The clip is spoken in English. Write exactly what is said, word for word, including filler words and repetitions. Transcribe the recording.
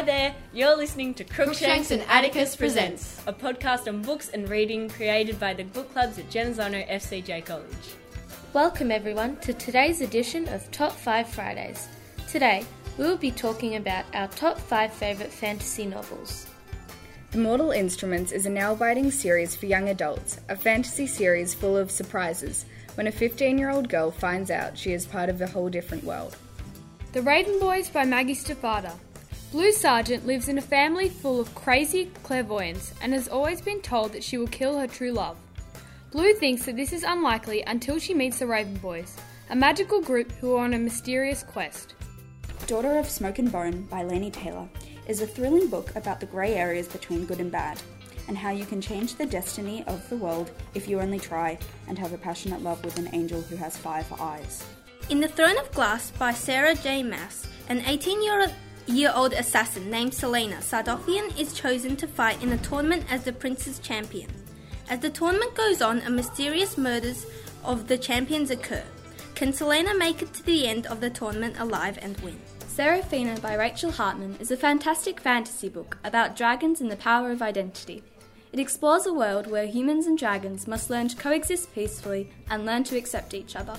Hi there, you're listening to Crookshanks, Crookshanks and Atticus Presents, a podcast on books and reading created by the book clubs at Genzano F C J College. Welcome everyone to today's edition of Top five Fridays. Today, we will be talking about our top five favourite fantasy novels. The Mortal Instruments is a nail-biting series for young adults, a fantasy series full of surprises when a fifteen-year-old girl finds out she is part of a whole different world. The Raven Boys by Maggie Stiefvater. Blue Sergeant lives in a family full of crazy clairvoyants and has always been told that she will kill her true love. Blue thinks that this is unlikely until she meets the Raven Boys, a magical group who are on a mysterious quest. Daughter of Smoke and Bone by Laini Taylor is a thrilling book about the grey areas between good and bad, and how you can change the destiny of the world if you only try and have a passionate love with an angel who has five eyes. In The Throne of Glass by Sarah J. Maas, an eighteen-year-old year-old assassin named Selena Sardokian is chosen to fight in a tournament as the prince's champion. As the tournament goes on, a mysterious murders of the champions occur. Can Selena make it to the end of the tournament alive and win? Seraphina by Rachel Hartman is a fantastic fantasy book about dragons and the power of identity. It explores a world where humans and dragons must learn to coexist peacefully and learn to accept each other.